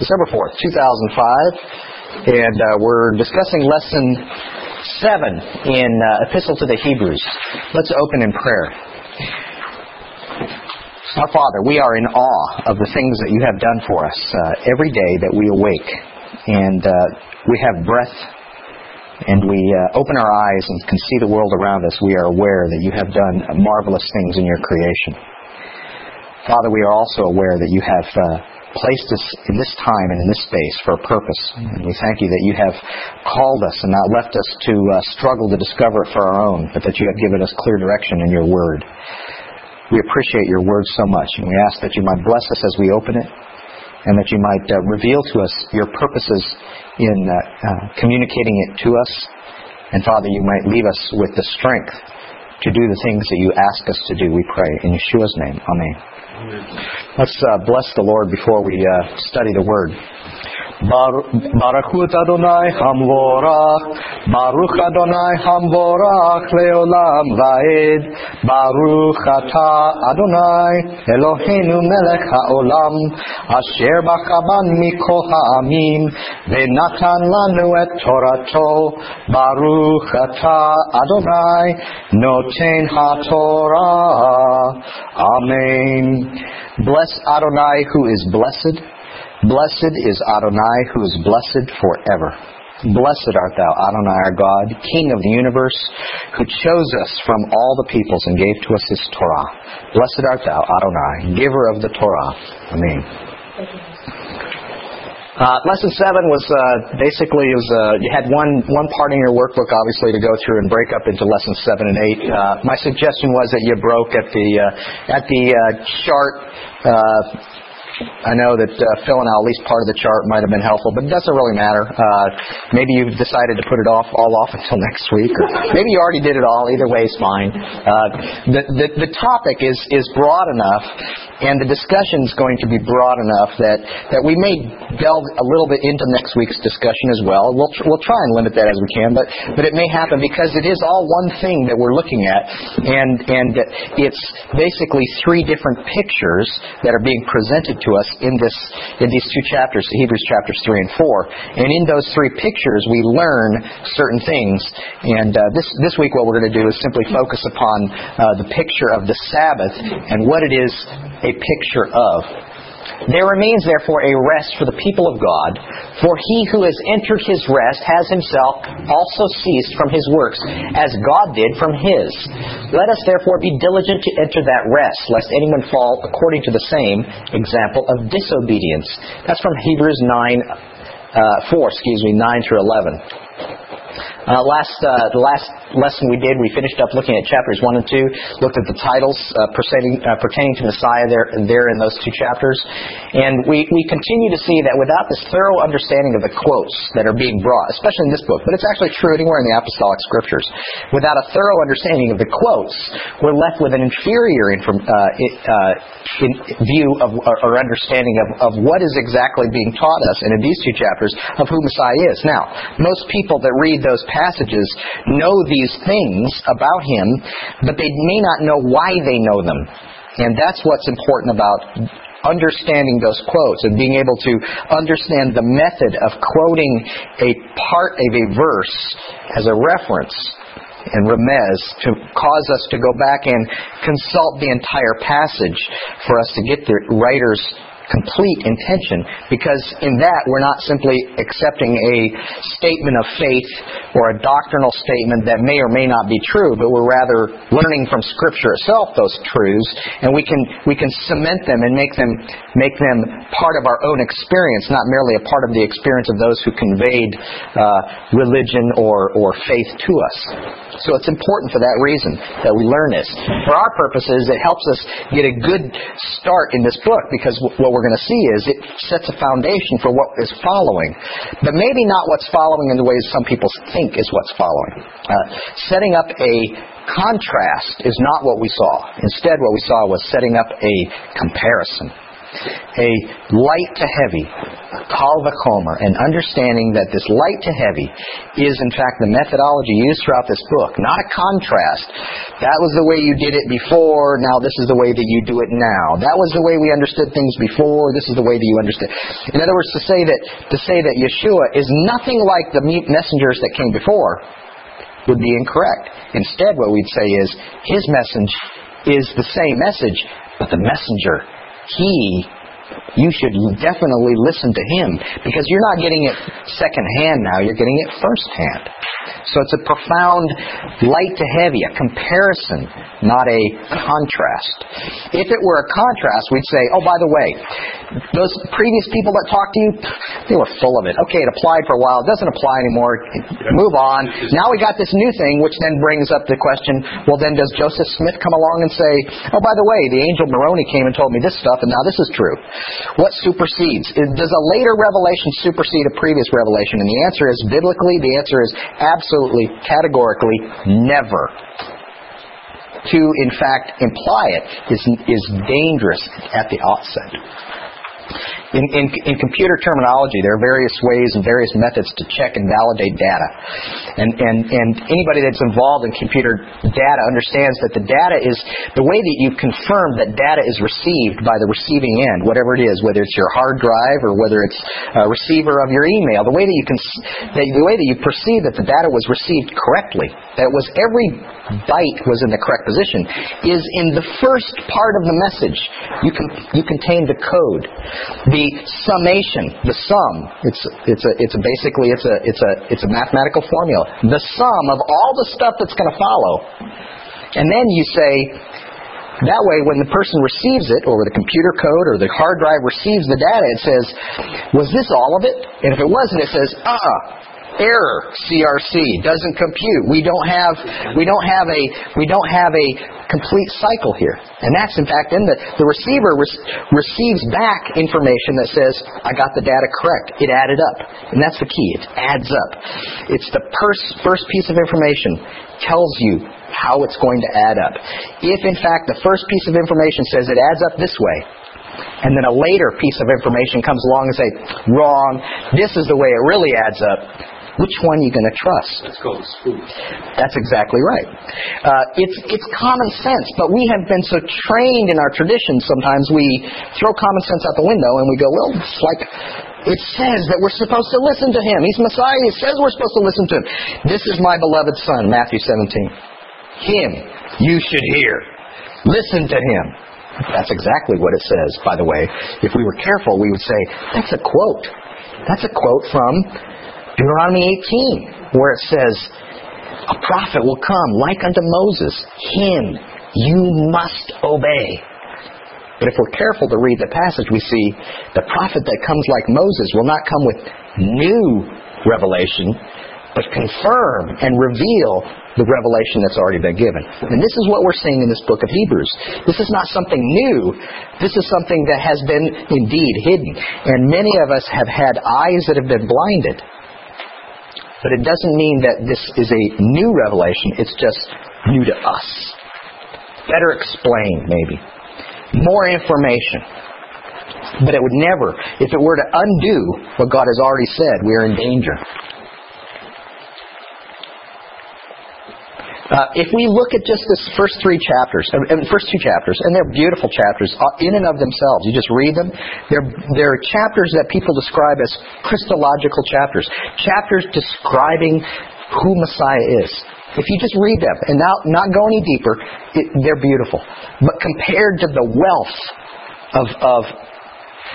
December 4th, 2005, and we're discussing Lesson 7 in Epistle to the Hebrews. Let's open in prayer. Our Father, we are in awe of the things that you have done for us every day that we awake, and we have breath, and we open our eyes and can see the world around us. We are aware that you have done marvelous things in your creation. Father, we are also aware that you have placed us in this time and in this space for a purpose. And we thank you that you have called us and not left us to struggle to discover it for our own, but that you have given us clear direction in your word. We appreciate your word so much, and we ask that you might bless us as we open it, and that you might reveal to us your purposes in communicating it to us. And Father, you might leave us with the strength to do the things that you ask us to do, we pray. In Yeshua's name, amen. Let's bless the Lord before we study the Word. Baruch Adonai Hamvorach, Baruch Adonai Hamvorach, Leolam Vaed, Baruch Ata Adonai, Eloheinu Melech HaOlam, Asher Bachaban Mikoh HaAmim, Venatan Lanu Et Torato, Baruch Ata Adonai, Noten HaTorah, Amen. Bless Adonai who is blessed. Blessed is Adonai who is blessed forever. Blessed art thou, Adonai our God, King of the universe, who chose us from all the peoples and gave to us his Torah. Blessed art thou, Adonai, giver of the Torah. Amen. Lesson 7 was basically you had one part in your workbook, obviously, to go through and break up into Lessons 7 and 8. My suggestion was that you broke at the chart. I know that filling out at least part of the chart might have been helpful, but it doesn't really matter. Maybe you've decided to put it all off until next week, or maybe you already did it all. Either way is fine. The topic is broad enough, and the discussion is going to be broad enough that we may delve a little bit into next week's discussion as well. We'll try and limit that as we can, but it may happen because it is all one thing that we're looking at, and it's basically three different pictures that are being presented to us in these two chapters, Hebrews chapters 3 and 4. And in those three pictures, we learn certain things. And this week, what we're going to do is simply focus upon the picture of the Sabbath and what it is a picture of. There remains, therefore, a rest for the people of God, for he who has entered his rest has himself also ceased from his works, as God did from his. Let us, therefore, be diligent to enter that rest, lest anyone fall according to the same example of disobedience. That's from Hebrews 9 through 11. The last lesson we did, we finished up looking at chapters 1 and 2, looked at the titles pertaining to Messiah there in those two chapters. And we continue to see that without this thorough understanding of the quotes that are being brought, especially in this book, but it's actually true anywhere in the Apostolic Scriptures, without a thorough understanding of the quotes, we're left with an inferior view of or understanding of what is exactly being taught us, and in these two chapters, of who Messiah is. Now, most people that read those passages know these things about him, but they may not know why they know them. And that's what's important about understanding those quotes and being able to understand the method of quoting a part of a verse as a reference and Remez to cause us to go back and consult the entire passage for us to get the writer's complete intention, because in that we're not simply accepting a statement of faith or a doctrinal statement that may or may not be true, but we're rather learning from Scripture itself those truths, and we can cement them and make them part of our own experience, not merely a part of the experience of those who conveyed religion or faith to us. So it's important for that reason that we learn this. For our purposes, it helps us get a good start in this book, because what we're going to see is it sets a foundation for what is following, but maybe not what's following in the ways some people think is what's following. Setting up a contrast is not what we saw. Instead, what we saw was setting up a comparison, a light to heavy, kal v'chomer, and understanding that this light to heavy is, in fact, the methodology used throughout this book, not a contrast. That was the way you did it before, now this is the way that you do it now. That was the way we understood things before, this is the way that you understood. In other words, to say that Yeshua is nothing like the messengers that came before would be incorrect. Instead, what we'd say is, his message is the same message, but the messenger, you should definitely listen to him, because you're not getting it secondhand now, you're getting it firsthand. So it's a profound light to heavy, a comparison, not a contrast. If it were a contrast, we'd say, oh, by the way, those previous people that talked to you, they were full of it. Okay, it applied for a while, it doesn't apply anymore, move on. Now we got this new thing, which then brings up the question, well then does Joseph Smith come along and say, oh, by the way, the angel Moroni came and told me this stuff, and now this is true. What supersedes? Does a later revelation supersede a previous revelation? And the answer is, biblically, the answer is absolutely, categorically, never. To, in fact, imply it is dangerous at the outset. In computer terminology, there are various ways and various methods to check and validate data. And anybody that's involved in computer data understands that the data is, the way that you confirm that data is received by the receiving end, whatever it is, whether it's your hard drive or whether it's a receiver of your email, the way that you perceive that the data was received correctly, that was every byte was in the correct position, is in the first part of the message. You contain the code. The summation, the sum, it's basically a mathematical formula. The sum of all the stuff that's going to follow. And then you say, that way when the person receives it, or the computer code or the hard drive receives the data, it says, was this all of it? And if it wasn't, it says, error, CRC, doesn't compute. We don't have a complete cycle here. And that's, in fact, in the receiver receives back information that says, I got the data correct. It added up. And that's the key. It adds up. It's the first piece of information tells you how it's going to add up. If, in fact, the first piece of information says it adds up this way, and then a later piece of information comes along and say, wrong, this is the way it really adds up, which one are you going to trust? That's called a spoof. That's exactly right. It's common sense, but we have been so trained in our tradition, sometimes we throw common sense out the window and we go, well, it's like, it says that we're supposed to listen to him. He's Messiah. It says we're supposed to listen to him. This is my beloved son, Matthew 17. Him you should hear. Listen to him. That's exactly what it says, by the way. If we were careful, we would say, that's a quote. That's a quote from Deuteronomy 18, where it says, a prophet will come like unto Moses. Him you must obey. But if we're careful to read the passage, we see the prophet that comes like Moses will not come with new revelation, but confirm and reveal the revelation that's already been given. And this is what we're seeing in this book of Hebrews. This is not something new. This is something that has been indeed hidden. And many of us have had eyes that have been blinded. But it doesn't mean that this is a new revelation. It's just new to us. Better explained, maybe. More information. But it would never, if it were to undo what God has already said, we are in danger. If we look at just this first two chapters, and they're beautiful chapters in and of themselves. You just read them. They're chapters that people describe as Christological chapters. Chapters describing who Messiah is. If you just read them and not go any deeper, they're beautiful. But compared to the wealth of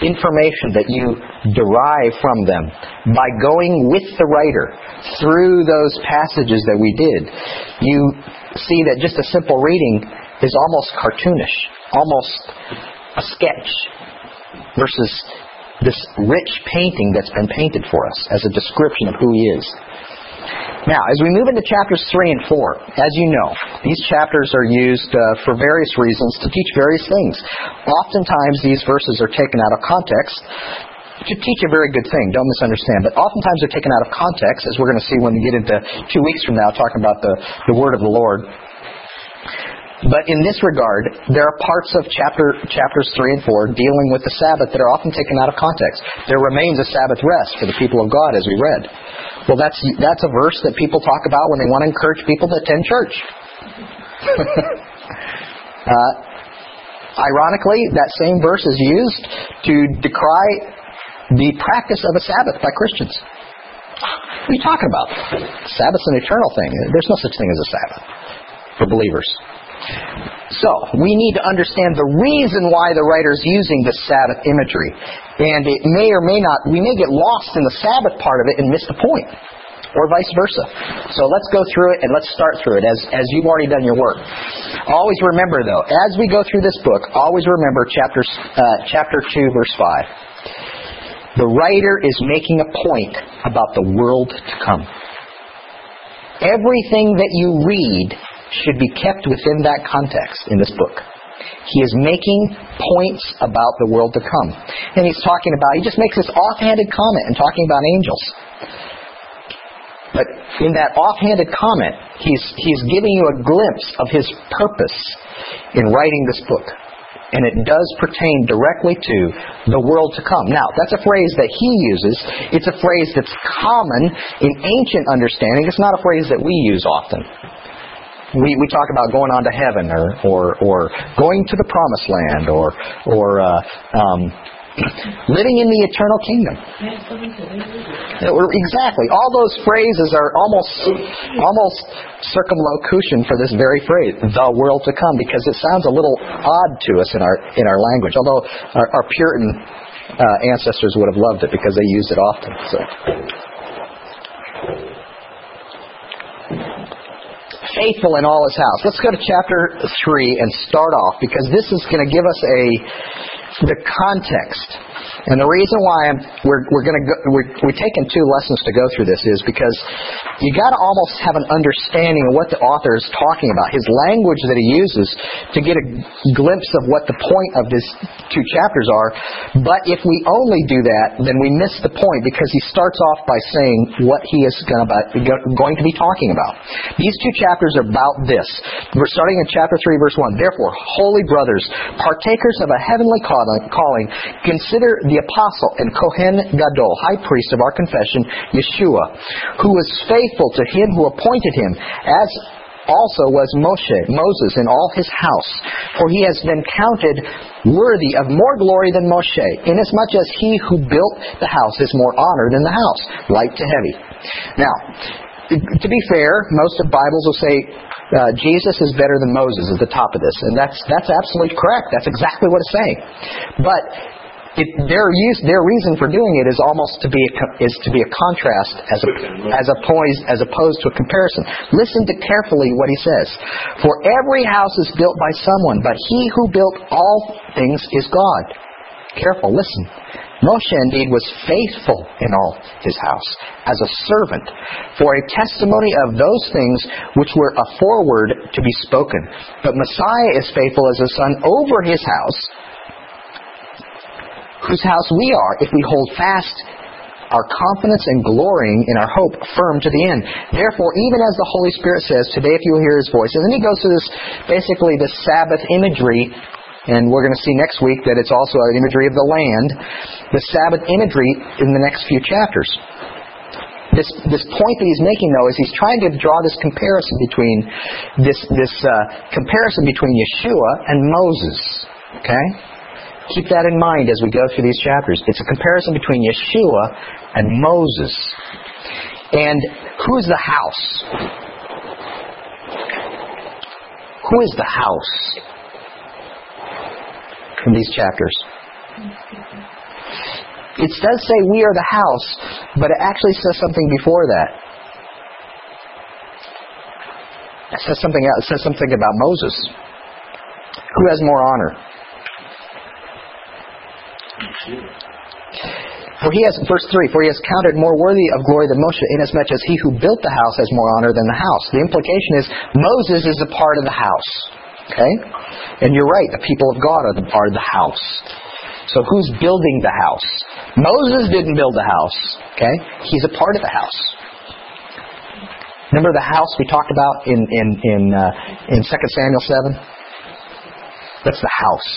information that you derive from them by going with the writer through those passages that we did, you see that just a simple reading is almost cartoonish, almost a sketch, versus this rich painting that's been painted for us as a description of who he is. Now, as we move into chapters 3 and 4, as you know, these chapters are used for various reasons to teach various things. Oftentimes, these verses are taken out of context to teach a very good thing. Don't misunderstand. But oftentimes, they're taken out of context, as we're going to see when we get into 2 weeks from now, talking about the word of the Lord. But in this regard, there are parts of chapters 3 and 4 dealing with the Sabbath that are often taken out of context. There remains a Sabbath rest for the people of God, as we read. Well, that's a verse that people talk about when they want to encourage people to attend church. Ironically, that same verse is used to decry the practice of a Sabbath by Christians. What are you talking about? Sabbath's an eternal thing. There's no such thing as a Sabbath for believers. So, we need to understand the reason why the writer's using the Sabbath imagery. And it may or may not, we may get lost in the Sabbath part of it and miss the point. Or vice versa. So let's go through it and let's start through it as you've already done your work. Always remember though, as we go through this book, always remember chapter 2, verse 5. The writer is making a point about the world to come. Everything that you read should be kept within that context in this book. He is making points about the world to come. And he's talking about, he just makes this offhanded comment and talking about angels. But in that offhanded comment, he's giving you a glimpse of his purpose in writing this book. And it does pertain directly to the world to come. Now, that's a phrase that he uses. It's a phrase that's common in ancient understanding. It's not a phrase that we use often. We talk about going on to heaven or going to the promised land or living in the eternal kingdom. Exactly. All those phrases are almost circumlocution for this very phrase, the world to come, because it sounds a little odd to us in our language, although our Puritan ancestors would have loved it because they used it often. So. Faithful in all his house. Let's go to chapter 3 and start off, because this is going to give us the context. And the reason why we're taking two lessons to go through this is because you got to almost have an understanding of what the author is talking about, his language that he uses, to get a glimpse of what the point of these two chapters are. But if we only do that, then we miss the point, because he starts off by saying what he is going to be talking about. These two chapters are about this. We're starting in chapter 3, verse 1. Therefore, holy brothers, partakers of a heavenly calling, consider the apostle and Kohen Gadol, high priest of our confession, Yeshua, who was faithful to him who appointed him, as also was Moses and all his house. For he has been counted worthy of more glory than Moshe, inasmuch as he who built the house is more honored than the house, light to heavy. Now, to be fair, most of Bibles will say Jesus is better than Moses at the top of this, and that's absolutely correct. That's exactly what it's saying. But their reason for doing it is almost to be a contrast as opposed to a comparison. Listen to carefully what he says. For every house is built by someone, but he who built all things is God. Careful, listen. Moshe indeed was faithful in all his house as a servant for a testimony of those things which were aforeword to be spoken. But Messiah is faithful as a son over his house, whose house we are if we hold fast our confidence and glorying in our hope firm to the end. Therefore, even as the Holy Spirit says, today if you will hear his voice. And then he goes to this Sabbath imagery. And we're going to see next week that it's also an imagery of the land, the Sabbath imagery in the next few chapters. This point that he's making, though, is he's trying to draw this comparison between Yeshua and Moses. Okay, keep that in mind as we go through these chapters. It's a comparison between Yeshua and Moses. And who is the house? Who is the house? From these chapters. It does say we are the house, but it actually says something before that. It says something else. It says something about Moses. Who has more honor? For he has, verse 3, for he has counted more worthy of glory than Moshe, inasmuch as he who built the house has more honor than the house. The implication is Moses is a part of the house. Okay? And you're right, the people of God are the house. So who's building the house? Moses didn't build the house. Okay? He's a part of the house. Remember the house we talked about in 2 Samuel 7? That's the house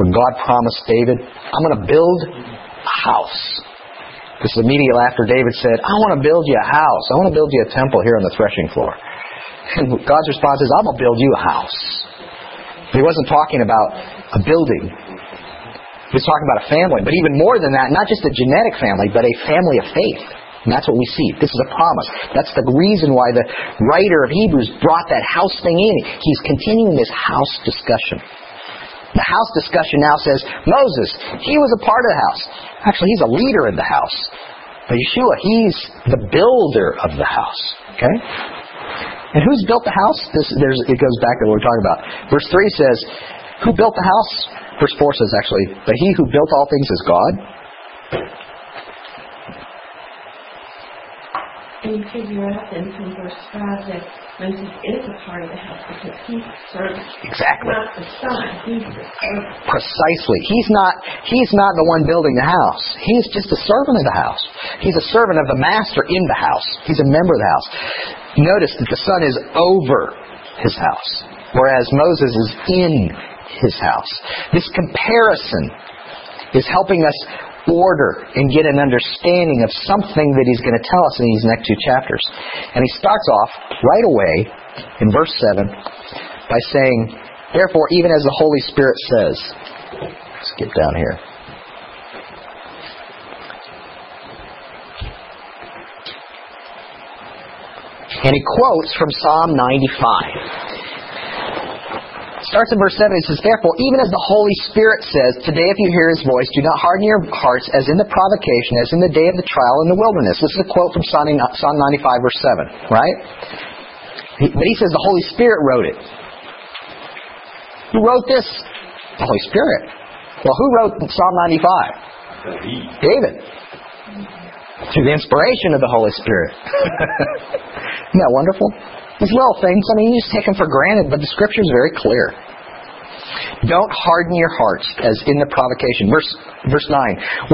where God promised David, "I'm going to build a house." This is immediately after David said, "I want to build you a house. I want to build you a temple here on the threshing floor." And God's response is, "I'm going to build you a house." He wasn't talking about a building. He was talking about a family. But even more than that, not just a genetic family, but a family of faith. And that's what we see. This is a promise. That's the reason why the writer of Hebrews brought that house thing in. He's continuing this house discussion. The house discussion now says, Moses, he was a part of the house. Actually, he's a leader in the house. But Yeshua, he's the builder of the house. Okay? And who's built the house? It goes back to what we're talking about. Verse 3 says, who built the house? Verse 4 says, actually, but he who built all things is God. And you figure out then from verse 5 that Moses is a part of the house because he's a servant. Exactly. Not the son. He's the servant. Precisely. He's not the one building the house. He's just a servant of the house. He's a servant of the master in the house. He's a member of the house. Notice that the son is over his house, whereas Moses is in his house. This comparison is helping us order and get an understanding of something that he's going to tell us in these next two chapters. And he starts off right away in verse 7 by saying, therefore, even as the Holy Spirit says, let's get down here. And he quotes from Psalm 95. Starts in verse 7, it says, therefore, even as the Holy Spirit says, today if you hear His voice, do not harden your hearts as in the provocation, as in the day of the trial in the wilderness. This is a quote from Psalm 95, verse 7, right? But he says the Holy Spirit wrote it. Who wrote this? The Holy Spirit. Well, who wrote Psalm 95? David. Through the inspiration of the Holy Spirit. Isn't that wonderful? These little things, I mean, you just take them for granted, but the Scripture is very clear. Don't harden your hearts as in the provocation. Verse 9,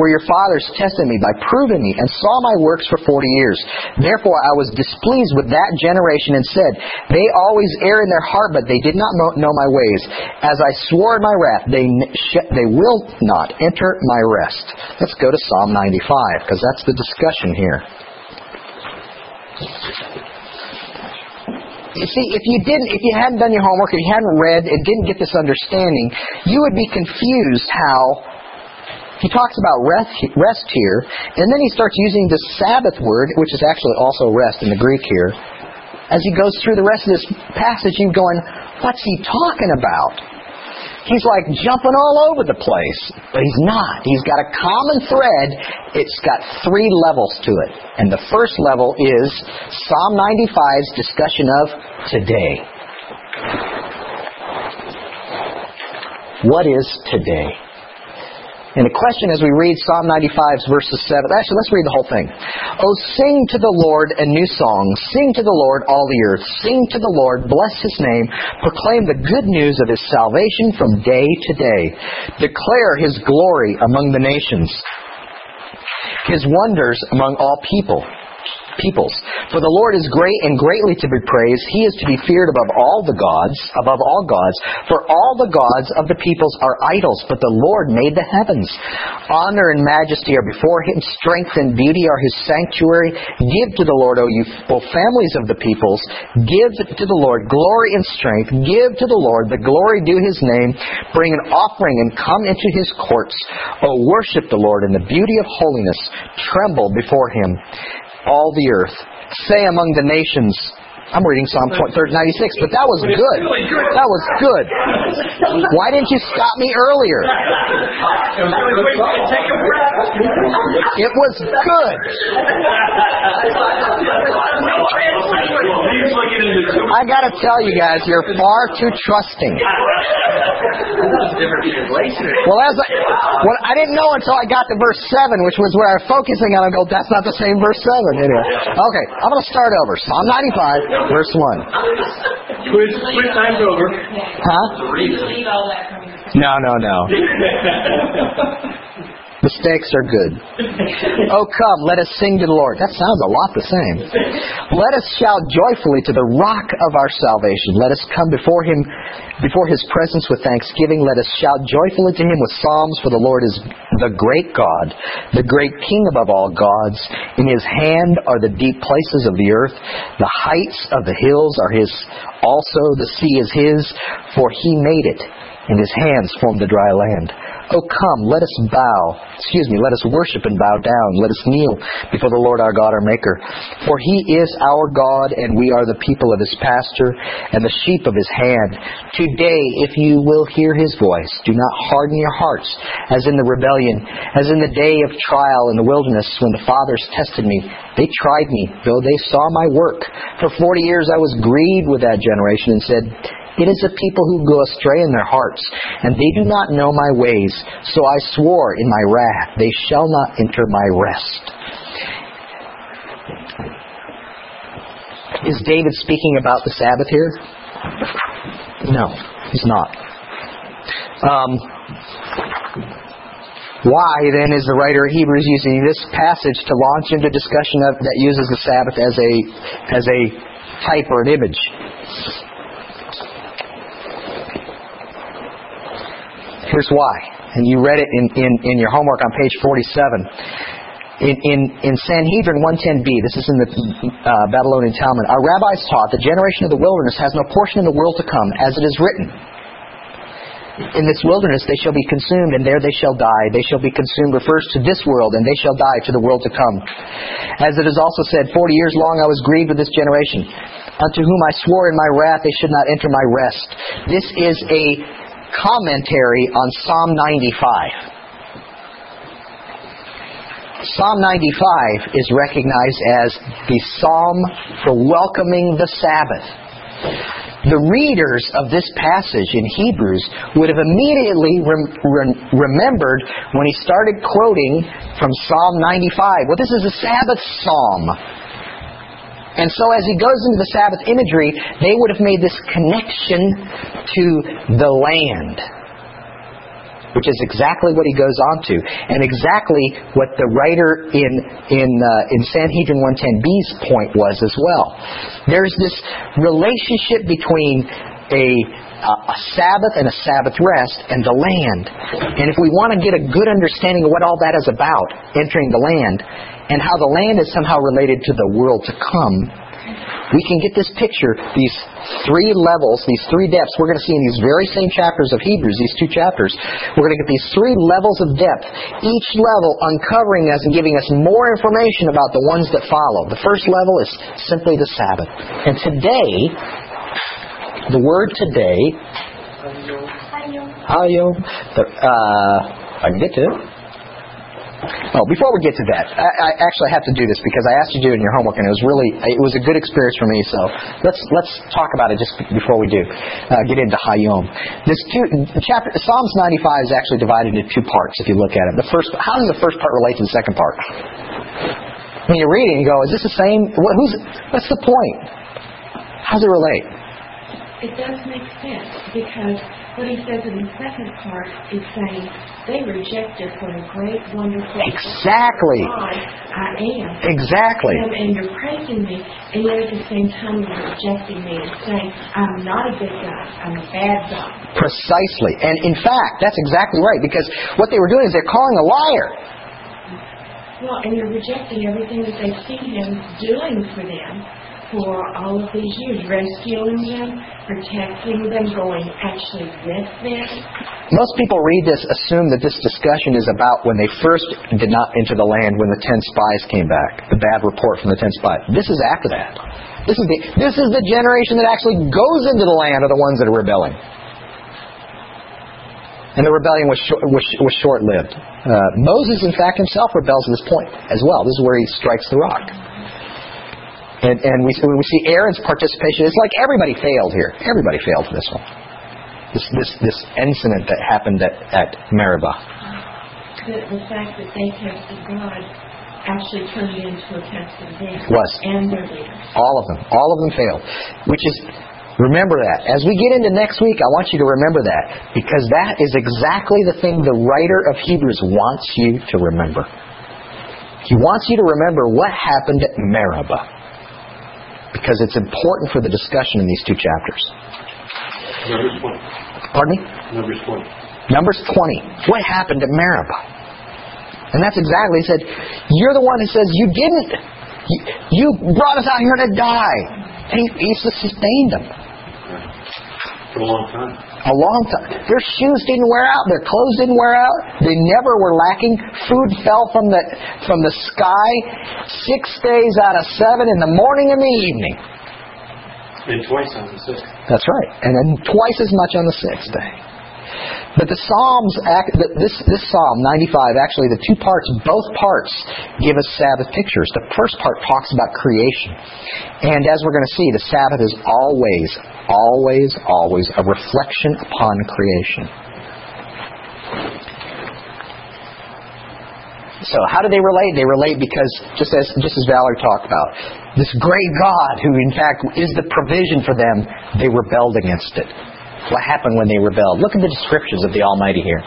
where your fathers tested me by proving me and saw my works for 40 years. Therefore I was displeased with that generation and said, they always err in their heart, but they did not know my ways. As I swore in my wrath, they will not enter my rest. Let's go to Psalm 95, because that's the discussion here. You see, if you hadn't done your homework, if you hadn't read and didn't get this understanding, you would be confused how he talks about rest here, and then he starts using the Sabbath word, which is actually also rest in the Greek here. As he goes through the rest of this passage, you're going, what's he talking about? He's like jumping all over the place, but he's not. He's got a common thread. It's got three levels to it. And the first level is Psalm 95's discussion of today. What is today? And the question as we read Psalm 95's verses 7... Actually, let's read the whole thing. Oh, sing to the Lord a new song. Sing to the Lord, all the earth. Sing to the Lord, bless His name. Proclaim the good news of His salvation from day to day. Declare His glory among the nations. His wonders among all peoples. For the Lord is great and greatly to be praised. He is to be feared above all gods. For all the gods of the peoples are idols, but the Lord made the heavens. Honor and majesty are before Him. Strength and beauty are His sanctuary. Give to the Lord, O you families of the peoples. Give to the Lord glory and strength. Give to the Lord the glory due His name. Bring an offering and come into His courts. O worship the Lord in the beauty of holiness. Tremble before Him, all the earth. Say among the nations, I'm reading Psalm 96, but that was good. That was good. Why didn't you stop me earlier? It was good. I got to tell you guys, you're far too trusting. Well, I didn't know until I got to verse 7, which was where I was focusing on. I go, that's not the same verse 7. Anyway. Okay, I'm going to start over. Psalm 95. Verse 1. Quiz time's over. Huh? No. The the steaks are good. Oh, come, let us sing to the Lord. That sounds a lot the same. Let us shout joyfully to the rock of our salvation. Let us come before Him, before His presence with thanksgiving. Let us shout joyfully to Him with psalms, for the Lord is the great God, the great King above all gods. In His hand are the deep places of the earth. The heights of the hills are His. Also the sea is His, for He made it, and His hands formed the dry land. Oh, come, let us worship and bow down. Let us kneel before the Lord our God, our Maker. For He is our God, and we are the people of His pasture and the sheep of His hand. Today, if you will hear His voice, do not harden your hearts as in the rebellion, as in the day of trial in the wilderness when the fathers tested me. They tried me, though they saw my work. For 40 years I was grieved with that generation and said, "It is a people who go astray in their hearts, and they do not know my ways. So I swore in my wrath, they shall not enter my rest." Is David speaking about the Sabbath here? No, he's not. Why, then, is the writer of Hebrews using this passage to launch into discussion that uses the Sabbath as a type or an image? Here's why. And you read it in your homework on page 47. In Sanhedrin 110b, this is in the Babylonian Talmud, our rabbis taught the generation of the wilderness has no portion in the world to come, as it is written. In this wilderness they shall be consumed, and there they shall die. They shall be consumed refers to this world, and they shall die to the world to come. As it is also said, 40 years long I was grieved with this generation, unto whom I swore in my wrath they should not enter my rest. This is a commentary on Psalm 95. Psalm 95 is recognized as the psalm for welcoming the Sabbath. The readers of this passage in Hebrews would have immediately remembered when he started quoting from Psalm 95. Well, this is a Sabbath psalm. And so as he goes into the Sabbath imagery, they would have made this connection to the land, which is exactly what he goes on to, and exactly what the writer in Sanhedrin 110b's point was as well. There's this relationship between a Sabbath and a Sabbath rest and the land. And if we want to get a good understanding of what all that is about, entering the land, and how the land is somehow related to the world to come, we can get this picture, these three levels, these three depths. We're going to see in these very same chapters of Hebrews, these two chapters, we're going to get these three levels of depth, each level uncovering us and giving us more information about the ones that follow. The first level is simply the Sabbath. And today, the word today, Hayom, I can get to it. Oh, before we get to that, I actually have to do this because I asked you to do it in your homework, and it was a good experience for me. So let's talk about it just before we do get into Hayom. Psalms 95 is actually divided into two parts. If you look at it, how does the first part relate to the second part? When you read it, you go, "Is this the same? What's the point? How does it relate?" It does make sense because what he says in the second part is saying they rejected for a great, wonderful God I am. Exactly. And you're praising me, and yet at the same time you're rejecting me and saying I'm not a good God, I'm a bad God. Precisely. And in fact, that's exactly right, because what they were doing is they're calling a liar. Well, and you're rejecting everything that they see him doing for them for all of these years, rescuing them, protecting them, going actually with them. Most people read this, assume that this discussion is about when they first did not enter the land, when the 10 spies came back, the bad report from the 10 spies. This is after that. This is the generation that actually goes into the land are the ones that are rebelling. And the rebellion was short-lived. Moses, in fact, himself rebels at this point as well. This is where he strikes the rock. And we see Aaron's participation. It's like everybody failed here. Everybody failed for this one. This incident that happened at Meribah. The fact that they tested God actually turned into a test of them. And their leaders. All of them failed. Which is Remember that. As we get into next week, I want you to remember that, because that is exactly the thing the writer of Hebrews wants you to remember. He wants you to remember what happened at Meribah, because it's important for the discussion in these two chapters. Numbers 20. Pardon me? Numbers 20. Numbers 20. What happened at Meribah? And that's exactly, he said, you're the one who says you didn't. You brought us out here to die. And he sustained them. For a long time. A long time. Their shoes didn't wear out. Their clothes didn't wear out. They never were lacking. Food fell from the sky 6 days out of 7, in the morning and the evening. And twice on the 6th. That's right. And then twice as much on the 6th day. But the Psalms, this Psalm 95, actually the two parts, both parts give us Sabbath pictures. The first part talks about creation. And as we're going to see, the Sabbath is always, always, always a reflection upon creation. So how do they relate? They relate because, just as Valerie talked about, this great God who in fact is the provision for them, they rebelled against it. What happened when they rebelled? Look at the descriptions of the Almighty here.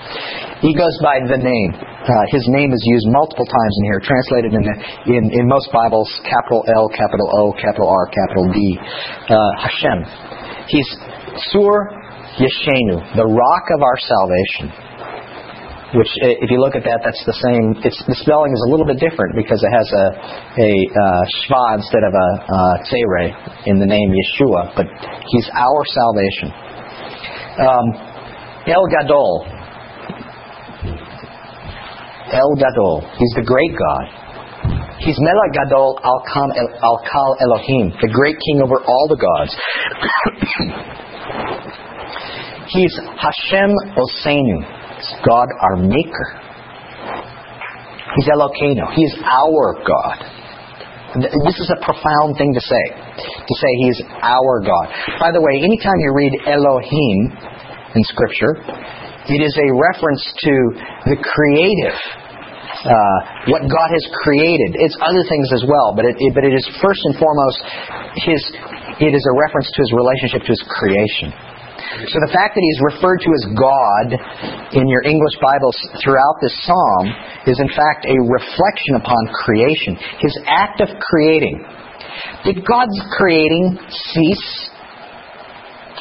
He goes by the name. His name is used multiple times in here, translated in most Bibles, capital L, capital O, capital R, capital D. Hashem. He's Sur Yeshenu, the rock of our salvation. Which, if you look at that, that's the same. The spelling is a little bit different because it has a Shva instead of a Tzere in the name Yeshua. But he's our salvation. El Gadol. He's the great God. He's Melech Gadol Al-Kal Elohim, the great king over all the gods. He's Hashem Oseinu, God our maker. He's Eloheinu. He's our God. This is a profound thing to say He's our God. By the way, anytime you read Elohim in Scripture, it is a reference to the creative, what God has created. It's other things as well, but it is first and foremost it is a reference to His relationship to His creation. So the fact that He's referred to as God in your English Bibles throughout this psalm is in fact a reflection upon creation. His act of creating. Did God's creating cease?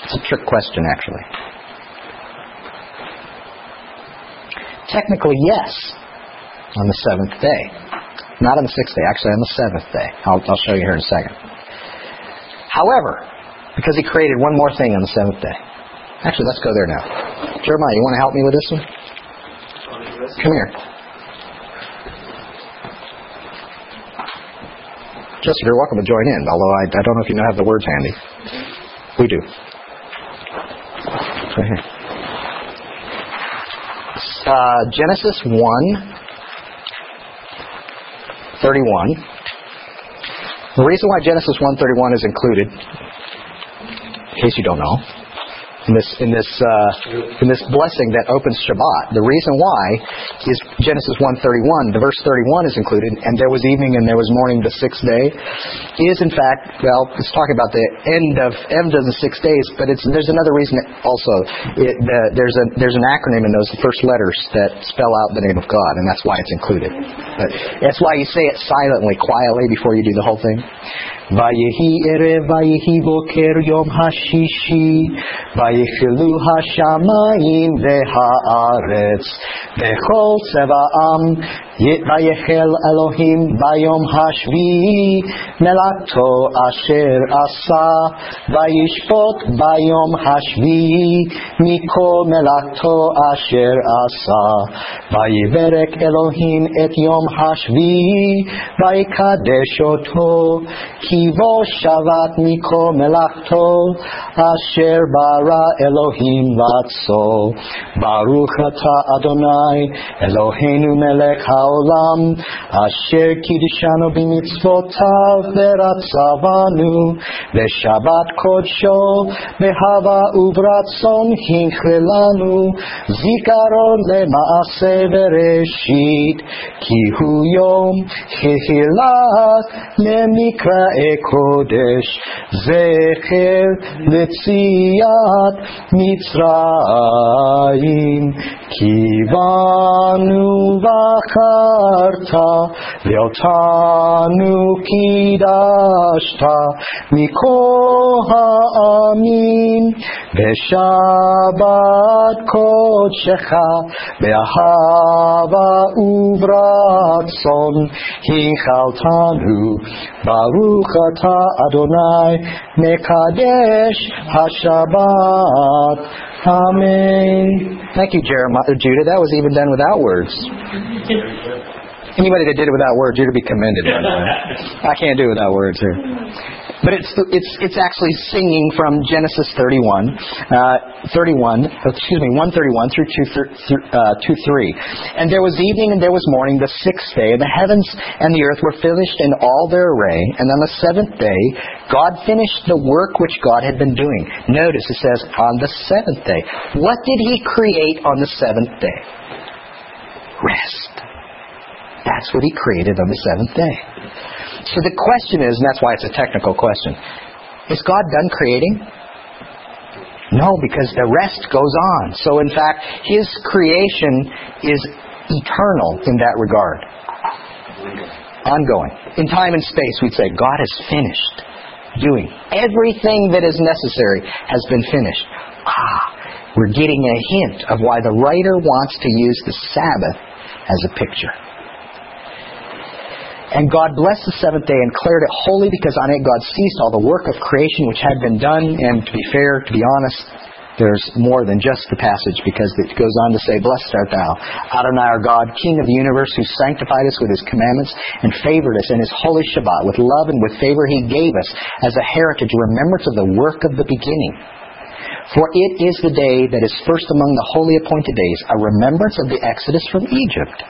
It's a trick question, actually. Technically, yes. On the 7th day. Not on the 6th day. Actually, on the 7th day. I'll show you here in a second. However, because He created one more thing on the 7th day. Actually, let's go there now. Jeremiah, you want to help me with this one? Come here. Joseph, you're welcome to join in, although I don't know if you know how to have the words handy. We do. Right here. Genesis 1:31. The reason why Genesis 1:31 is included, in case you don't know, in this blessing that opens Shabbat, the reason why is Genesis 1:31. The verse 31 is included, and there was evening and there was morning the 6th day. Is in fact, well, it's talking about the end of the 6 days, but there's another reason also. There's an acronym in those first letters that spell out the name of God, and that's why it's included. But that's why you say it silently, quietly before you do the whole thing. Vayehi erev, vayehi boker, yom hashishi, vayechilu hashamayim vehaaretz, vechol tzevaam, vayechel Elohim bayom hashvi'i, melakto asher asa, vayishpot bayom hashvi'i, mikol melakto asher asa, vayiberek Elohim et yom hashvi'i, vayikadesh oto, Kivo shavat miko melachto asher bara Elohim vatso Baruch ata Adonai Elohim Eloheinu Melech HaOlam Asher Kiddushanu B'mitzvotav Veratzavanu V'Shabbat Kodsho Behava Ubratzon Hinchelanu Zikaron Lema'aseh Bereshit Ki Hu Yom Hehilah Lemikra'e Kodesh Zecher Letziyat Mitzrayim Kivanu vacharta, leotanu kidashta, mikol ha'amim, v'shabbat kodshecha, v'ahava uvratzon, hinchaltanu, baruch ata Adonai, mekadesh ha'shabbat. Amen. Thank you, Judah. That was even done without words. Anybody that did it without words, you're to be commended. I can't do it without words here. But it's actually singing from Genesis 131 through 2:3. And there was evening and there was morning, the sixth day, and the heavens and the earth were finished in all their array. And on the seventh day, God finished the work which God had been doing. Notice it says, on the seventh day. What did He create on the seventh day? Rest. That's what He created on the seventh day. So the question is, and that's why it's a technical question, is God done creating? No, because the rest goes on. So in fact, His creation is eternal in that regard. Ongoing. In time and space, we'd say, God has finished doing. Everything that is necessary has been finished. We're getting a hint of why the writer wants to use the Sabbath as a picture. And God blessed the seventh day and declared it holy, because on it God ceased all the work of creation which had been done. And to be fair, to be honest, there's more than just the passage, because it goes on to say, Blessed art thou, Adonai our God, King of the universe, who sanctified us with His commandments and favored us in His holy Shabbat. With love and with favor He gave us as a heritage, a remembrance of the work of the beginning. For it is the day that is first among the holy appointed days, a remembrance of the Exodus from Egypt.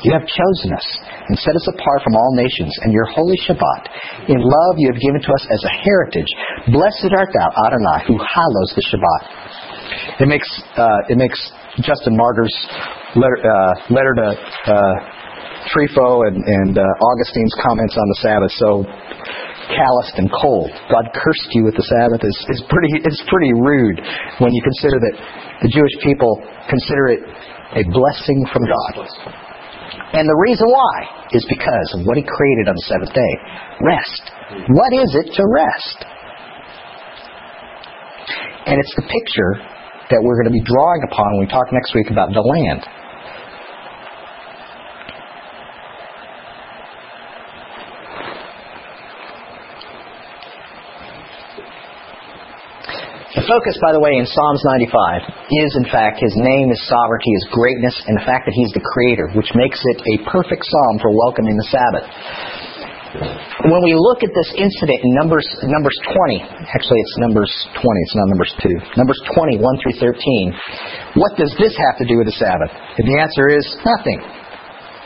You have chosen us and set us apart from all nations, and your holy Shabbat. In love you have given to us as a heritage. Blessed art thou, Adonai, who hallows the Shabbat. It makes Justin Martyr's letter to Trypho and Augustine's comments on the Sabbath so calloused and cold. God cursed you with the Sabbath is pretty rude when you consider that the Jewish people consider it a blessing from God. And the reason why is because of what He created on the seventh day. Rest. What is it to rest? And it's the picture that we're going to be drawing upon when we talk next week about the land. The focus, by the way, in Psalms 95 is, in fact, His name, His sovereignty, His greatness, and the fact that He's the Creator, which makes it a perfect psalm for welcoming the Sabbath. When we look at this incident in Numbers 20, actually it's Numbers 20, it's not Numbers 2, Numbers 20, 1 through 13, what does this have to do with the Sabbath? And the answer is nothing.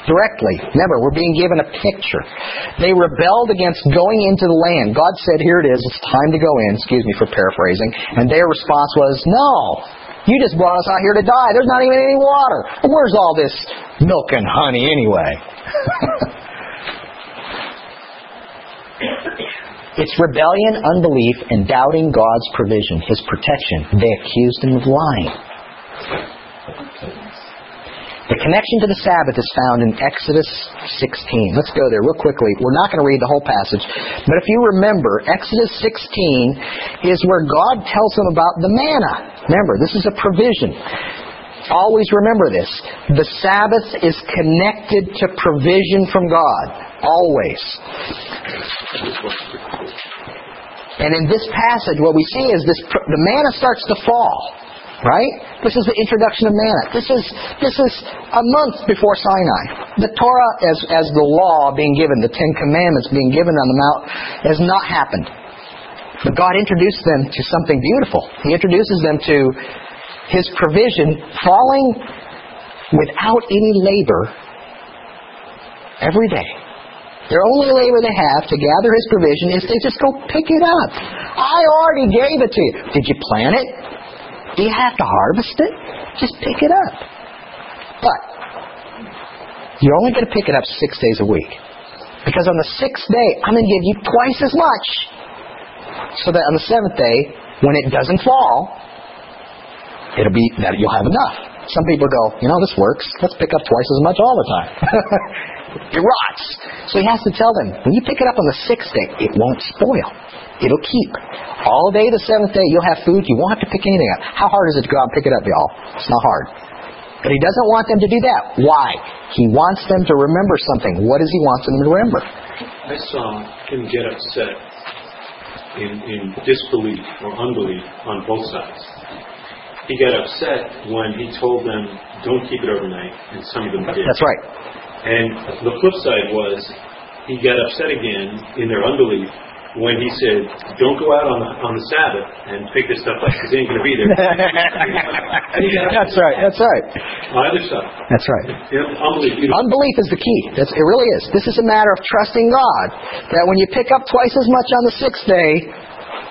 Directly. Remember, we're being given a picture. They rebelled against going into the land. God said, here it is, it's time to go in, excuse me for paraphrasing, and their response was, no, you just brought us out here to die. There's not even any water. Where's all this milk and honey anyway? It's rebellion, unbelief, and doubting God's provision, His protection. They accused Him of lying. The connection to the Sabbath is found in Exodus 16. Let's go there real quickly. We're not going to read the whole passage. But if you remember, Exodus 16 is where God tells them about the manna. Remember, this is a provision. Always remember this. The Sabbath is connected to provision from God. Always. And in this passage, what we see is the manna starts to fall. Right? This is the introduction of manna. This is a month before Sinai. The Torah, as the law being given, the Ten Commandments being given on the Mount, has not happened. But God introduced them to something beautiful. He introduces them to His provision falling without any labor every day. Their only labor they have to gather his provision is they just go pick it up. I already gave it to you. Did you plant it? Do you have to harvest it? Just pick it up. But you're only going to pick it up 6 days a week. Because on the sixth day, I'm going to give you twice as much. So that on the seventh day, when it doesn't fall, it'll be that you'll have enough. Some people go, you know, this works. Let's pick up twice as much all the time. It rots. So he has to tell them, when you pick it up on the sixth day, it won't spoil. It'll keep. All day the seventh day, you'll have food. You won't have to pick anything up. How hard is it to go out and pick it up, y'all? It's not hard. But he doesn't want them to do that. Why? He wants them to remember something. What does he want them to remember? I saw him get upset in disbelief or unbelief on both sides. He got upset when he told them, don't keep it overnight, and some of them did. That's right. And the flip side was, he got upset again in their unbelief when he said, don't go out on the Sabbath and pick this stuff up because it ain't going to be there. That's right. That's right. On other stuff. That's right. Unbelief is the key. It really is. This is a matter of trusting God that when you pick up twice as much on the sixth day,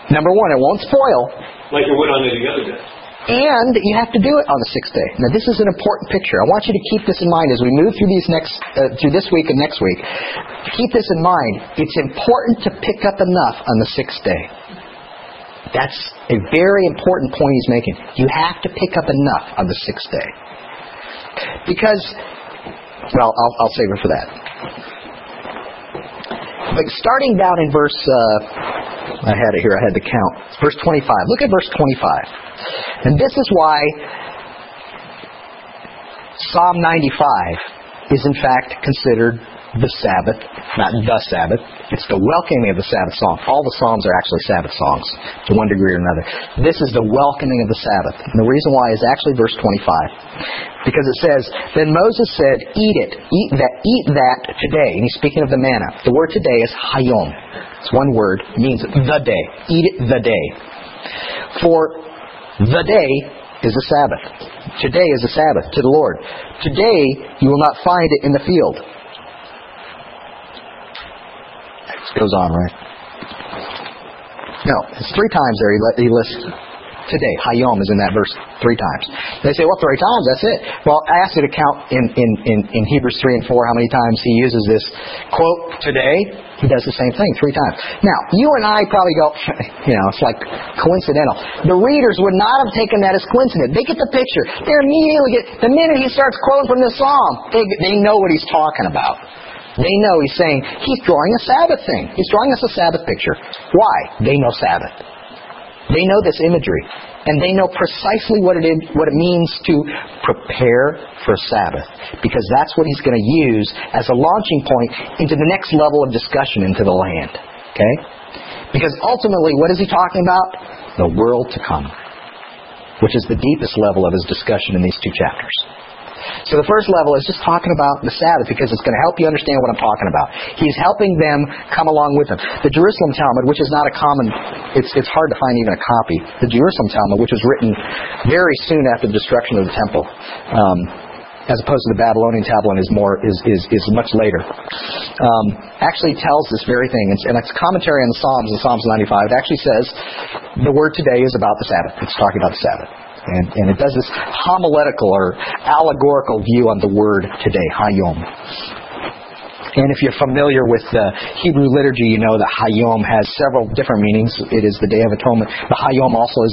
number one, it won't spoil. Like it would on any other day. And you have to do it on the sixth day. Now, this is an important picture. I want you to keep this in mind as we move through these through this week and next week. Keep this in mind. It's important to pick up enough on the sixth day. That's a very important point he's making. You have to pick up enough on the sixth day. Because, well, I'll save it for that. But starting down in verse... I had it here. I had to count. Verse 25. Look at verse 25. And this is why Psalm 95 is in fact considered the Sabbath. Not the Sabbath. It's the welcoming of the Sabbath song. All the Psalms are actually Sabbath songs to one degree or another. This is the welcoming of the Sabbath. And the reason why is actually verse 25. Because it says, Then Moses said, Eat that today. And he's speaking of the manna. The word today is Hayom. It's one word, means the day. Eat it the day. For the day is the Sabbath. Today is the Sabbath to the Lord. Today you will not find it in the field. It goes on, right? No, it's three times there he lists today. Hayom is in that verse three times. They say, well, three times, that's it. Well, I asked you to count in Hebrews 3 and 4 how many times he uses this quote, today. He does the same thing three times. Now, you and I probably go, you know, it's like coincidental. The readers would not have taken that as coincidence. They get the picture. They immediately get, the minute he starts quoting from this psalm, they know what he's talking about. They know he's saying, he's drawing a Sabbath thing. He's drawing us a Sabbath picture. Why? They know Sabbath. They know this imagery. And they know precisely what it means to prepare for Sabbath. Because that's what he's going to use as a launching point into the next level of discussion into the land. Okay? Because ultimately, what is he talking about? The world to come. Which is the deepest level of his discussion in these two chapters. So the first level is just talking about the Sabbath because it's going to help you understand what I'm talking about. He's helping them come along with him. The Jerusalem Talmud, which is not a common... It's hard to find even a copy. The Jerusalem Talmud, which was written very soon after the destruction of the Temple, as opposed to the Babylonian Talmud, is much later. Actually tells this very thing. And it's commentary on the Psalms, in Psalms 95. It actually says, the word today is about the Sabbath. It's talking about the Sabbath. And it does this homiletical or allegorical view on the word today, Hayom. And if you're familiar with the Hebrew liturgy, you know that Hayom has several different meanings. It is the Day of Atonement. The Hayom also is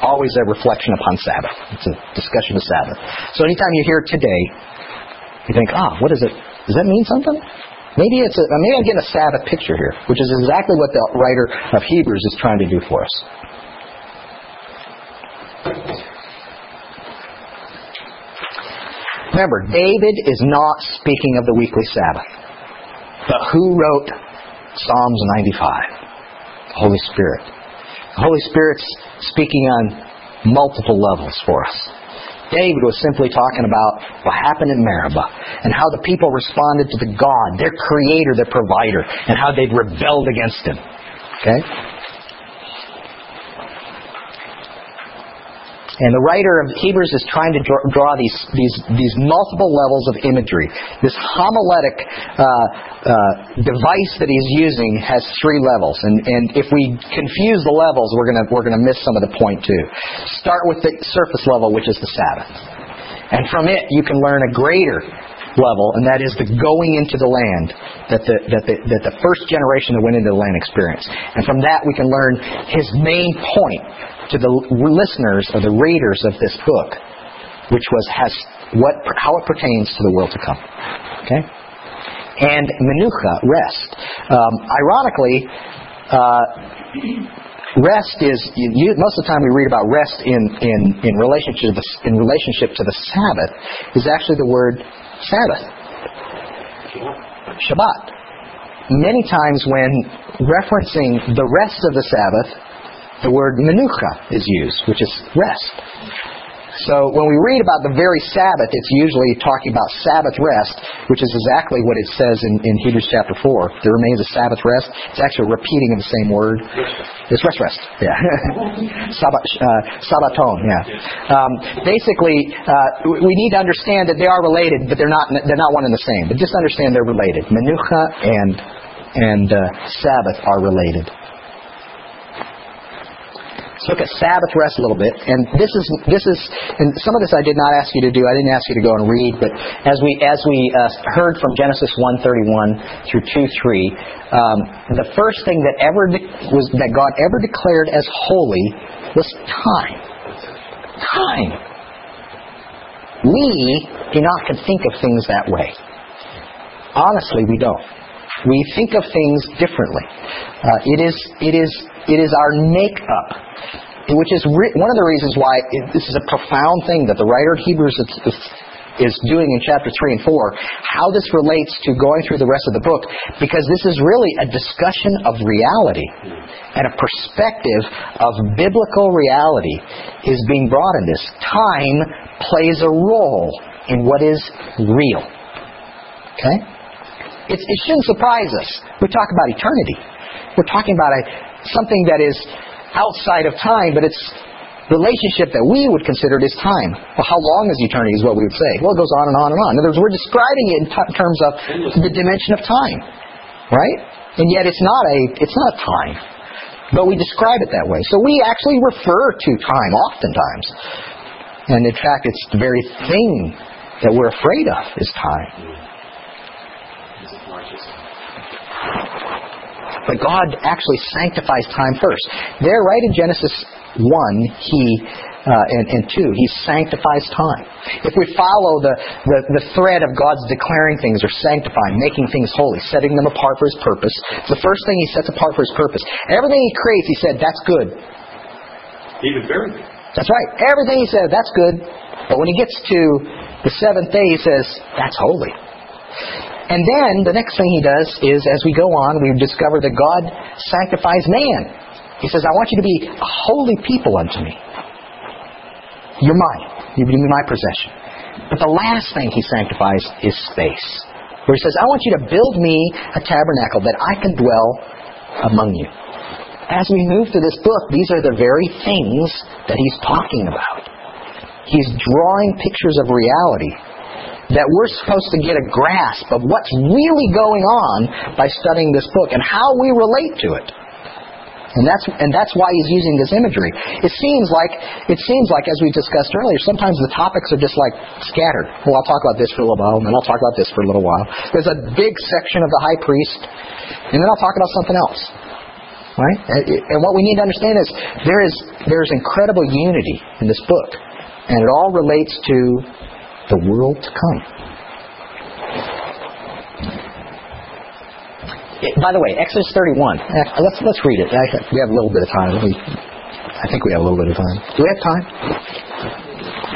always a reflection upon Sabbath. It's a discussion of Sabbath. So anytime you hear today, you think, what is it? Does that mean something? Maybe I'm getting a Sabbath picture here, which is exactly what the writer of Hebrews is trying to do for us. Remember, David is not speaking of the weekly Sabbath. But who wrote Psalms 95? The Holy Spirit. The Holy Spirit's speaking on multiple levels for us. David was simply talking about what happened in Meribah and how the people responded to the God, their creator, their provider, and how they'd rebelled against him. Okay? And the writer of Hebrews is trying to draw these multiple levels of imagery. This homiletic device that he's using has three levels, and if we confuse the levels, we're gonna miss some of the point too. Start with the surface level, which is the Sabbath, and from it you can learn a greater level, and that is the going into the land that the first generation that went into the land experienced. And from that we can learn his main point to the listeners or the readers of this book, which was how it pertains to the world to come. Okay, and menucha, rest. Ironically, rest is most of the time we read about rest in relationship to the Sabbath is actually the word Sabbath. Shabbat. Many times when referencing the rest of the Sabbath, the word menucha is used, which is rest. So when we read about the very Sabbath, it's usually talking about Sabbath rest, which is exactly what it says in Hebrews chapter 4. There remains a Sabbath rest. It's actually repeating of the same word. It's rest. Yeah. Sabbaton. Yeah. We need to understand that they are related, but they're not one and the same. But just understand they're related. Menucha and Sabbath are related. Let's look at Sabbath rest a little bit, and this is, and some of this I did not ask you to do. I didn't ask you to go and read, but as we heard from Genesis 1:31 through 2:3, the first thing that God ever declared as holy was time. Time. We do not think of things that way. Honestly, we don't. We think of things differently. It is our makeup, which is one of the reasons why this is a profound thing that the writer of Hebrews is doing in chapter 3 and 4, how this relates to going through the rest of the book, because this is really a discussion of reality, and a perspective of biblical reality is being brought in this. Time plays a role in what is real. Okay? It shouldn't surprise us. We talk about eternity. We're talking about something that is outside of time, but its relationship that we would consider it is time. Well, how long is eternity is what we would say. Well, it goes on and on and on. In other words, we're describing it in terms of the dimension of time, right? And yet it's not time, but we describe it that way. So we actually refer to time oftentimes. And in fact, it's the very thing that we're afraid of is time. But God actually sanctifies time first. There, right in Genesis 1 and 2, He sanctifies time. If we follow the thread of God's declaring things or sanctifying, making things holy, setting them apart for His purpose, it's the first thing He sets apart for His purpose. Everything He creates, He said, that's good. Even very good. That's right. Everything He said, that's good. But when He gets to the seventh day, He says, that's holy. And then the next thing He does is, as we go on, we discover that God sanctifies man. He says, I want you to be a holy people unto me. You're mine. You'll be my possession. But the last thing He sanctifies is space, where He says, I want you to build me a tabernacle that I can dwell among you. As we move through this book, these are the very things that He's talking about. He's drawing pictures of reality that we're supposed to get a grasp of what's really going on by studying this book and how we relate to it. And that's why He's using this imagery. It seems like, as we discussed earlier, sometimes the topics are just like scattered. Well, I'll talk about this for a little while, and then I'll talk about this for a little while. There's a big section of the high priest, and then I'll talk about something else. Right? And what we need to understand is there's incredible unity in this book, and it all relates to the world to come. By the way, Exodus 31. Let's read it. We have a little bit of time. I think we have a little bit of time. Do we have time?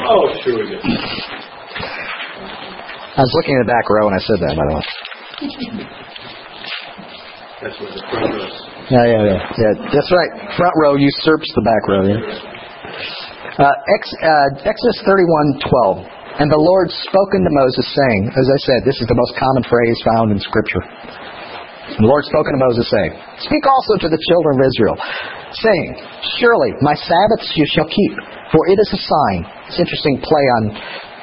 Oh, sure we do. I was looking in the back row and I said that, by the way. That's what the front row is. Yeah. That's right. Front row usurps the back row. Yeah. Exodus 31:12. And the Lord spoke unto Moses, saying, as I said, this is the most common phrase found in Scripture. The Lord spoke unto Moses, saying, Speak also to the children of Israel, saying, Surely my Sabbaths you shall keep, For it is a sign. It's an interesting play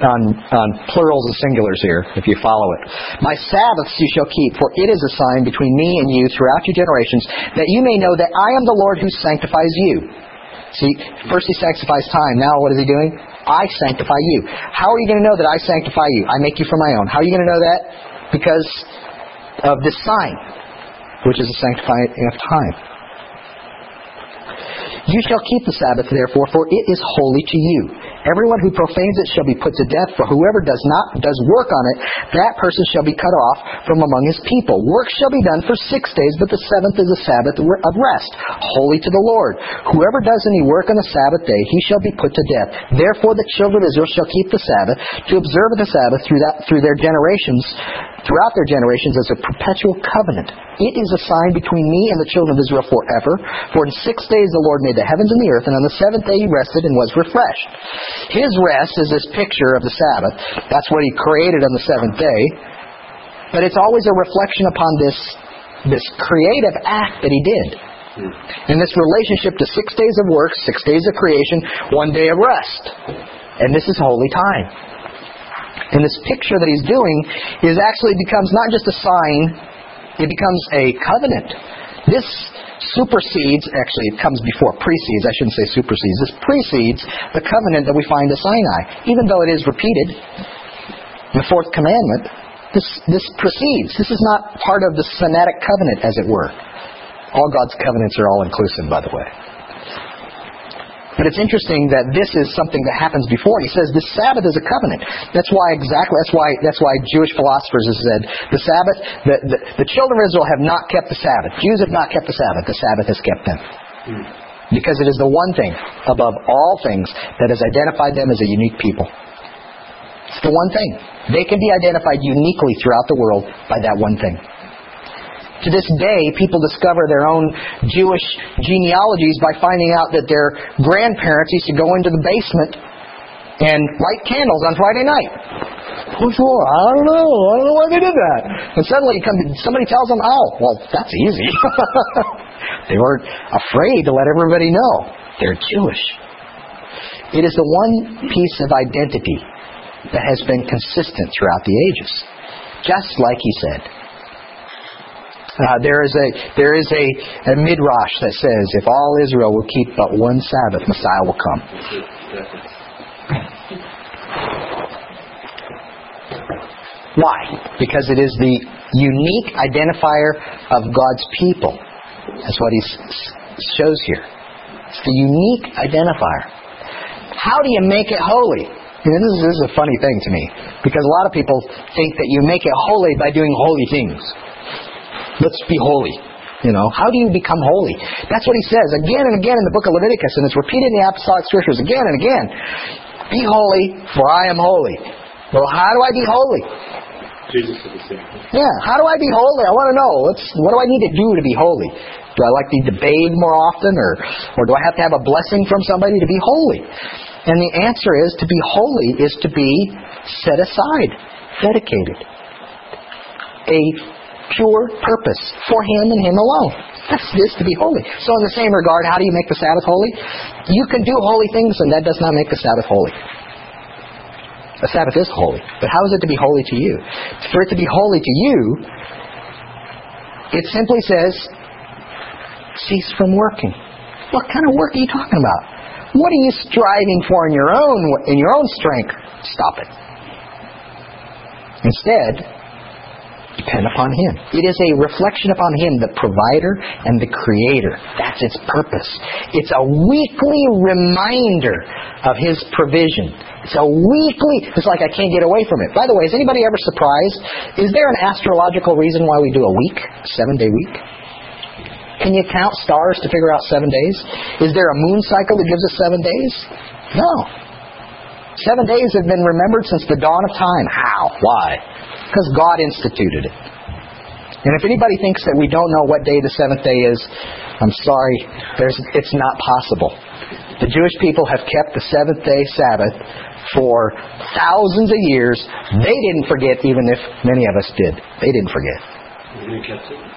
on plurals and singulars here, if you follow it. My Sabbaths you shall keep, for it is a sign between me and you throughout your generations, that you may know that I am the Lord who sanctifies you. See, first he sanctifies time. Now what is he doing? I sanctify you. How are you going to know that I sanctify you? I make you for my own. How are you going to know that? Because of this sign, which is the sanctifying of time. You shall keep the Sabbath, therefore, for it is holy to you. Everyone who profanes it shall be put to death, for whoever does work on it, that person shall be cut off from among his people. Work shall be done for 6 days, but the seventh is a Sabbath of rest, holy to the Lord. Whoever does any work on the Sabbath day, he shall be put to death. Therefore the children of Israel shall keep the Sabbath, to observe the Sabbath throughout their generations as a perpetual covenant. It is a sign between me and the children of Israel forever, for in 6 days the Lord made the heavens and the earth, and on the seventh day he rested and was refreshed. His rest is this picture of the Sabbath. That's what he created on the seventh day. But it's always a reflection upon this creative act that he did. And this relationship to 6 days of work, 6 days of creation, 1 day of rest. And this is holy time. And this picture that he's doing is actually becomes not just a sign, it becomes a covenant. This supersedes, actually it comes before, precedes, I shouldn't say supersedes, this precedes the covenant that we find at Sinai. Even though it is repeated in the fourth commandment, this precedes. This is not part of the Sinaitic covenant, as it were. All God's covenants are all-inclusive, by the way. But it's interesting that this is something that happens before. He says the Sabbath is a covenant. That's why Jewish philosophers have said the Sabbath, the children of Israel have not kept the Sabbath. Jews have not kept the Sabbath. The Sabbath has kept them. Because it is the one thing above all things that has identified them as a unique people. It's the one thing. They can be identified uniquely throughout the world by that one thing. To this day, people discover their own Jewish genealogies by finding out that their grandparents used to go into the basement and light candles on Friday night. Who's who? I don't know why they did that. And suddenly somebody tells them, oh, well, that's easy. They weren't afraid to let everybody know they're Jewish. It is the one piece of identity that has been consistent throughout the ages. Just like he said. There is a midrash that says, if all Israel will keep but one Sabbath, Messiah will come. Why? Because it is the unique identifier of God's people. That's what he shows here. It's the unique identifier. How do you make it holy? And this is a funny thing to me, because a lot of people think that you make it holy by doing holy things. Let's be holy. You know, how do you become holy? That's what he says again and again in the book of Leviticus, and it's repeated in the Apostolic Scriptures again and again. Be holy, for I am holy. Well, how do I be holy? Jesus is the same. Yeah, how do I be holy? I want to know. What do I need to do to be holy? Do I need to bathe more often, or do I have to have a blessing from somebody to be holy? And the answer is, to be holy is to be set aside, dedicated. A pure purpose for Him and Him alone. That's this to be holy. So in the same regard, how do you make the Sabbath holy? You can do holy things, and that does not make the Sabbath holy. The Sabbath is holy, but how is it to be holy to you? For it to be holy to you, it simply says, cease from working. What kind of work are you talking about? What are you striving for in your own strength? Stop it. Instead, depend upon Him. It is a reflection upon Him, the provider and the creator. That's its purpose. It's a weekly reminder of His provision. It's like I can't get away from it. By the way, is anybody ever surprised? Is there an astrological reason why we do a week, 7-day week? Can you count stars to figure out 7 days? Is there a moon cycle that gives us 7 days? No. 7 days have been remembered since the dawn of time. How? Why? Because God instituted it. And if anybody thinks that we don't know what day the seventh day is, I'm sorry, it's not possible. The Jewish people have kept the seventh-day Sabbath for thousands of years. They didn't forget, even if many of us did. They didn't forget. Even in captivity?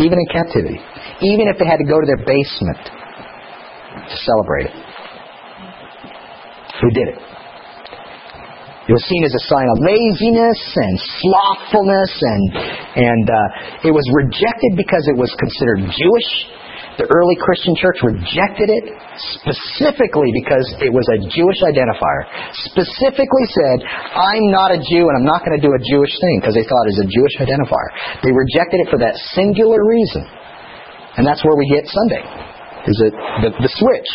Even in captivity. Even if they had to go to their basement to celebrate it. who did it. It was seen as a sign of laziness and slothfulness, and it was rejected because it was considered Jewish. The early Christian church rejected it specifically because it was a Jewish identifier. Specifically said, I'm not a Jew and I'm not going to do a Jewish thing, because they thought it was a Jewish identifier. They rejected it for that singular reason. And that's where we get Sunday. Is it the switch?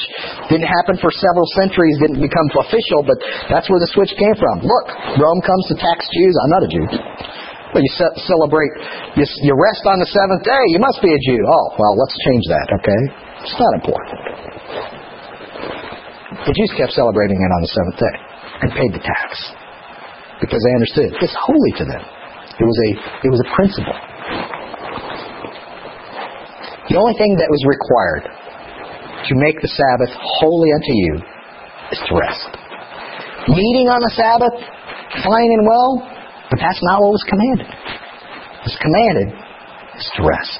Didn't happen for several centuries, didn't become official, but that's where the switch came from. Look, Rome comes to tax Jews. I'm not a Jew. But you celebrate, you rest on the seventh day. You must be a Jew. Oh, well, let's change that, okay? It's not important. The Jews kept celebrating it on the seventh day and paid the tax because they understood it's holy to them. It was a principle. The only thing that was required to make the Sabbath holy unto you is to rest. Meeting on the Sabbath, fine and well, but that's not what was commanded. What's commanded is to rest.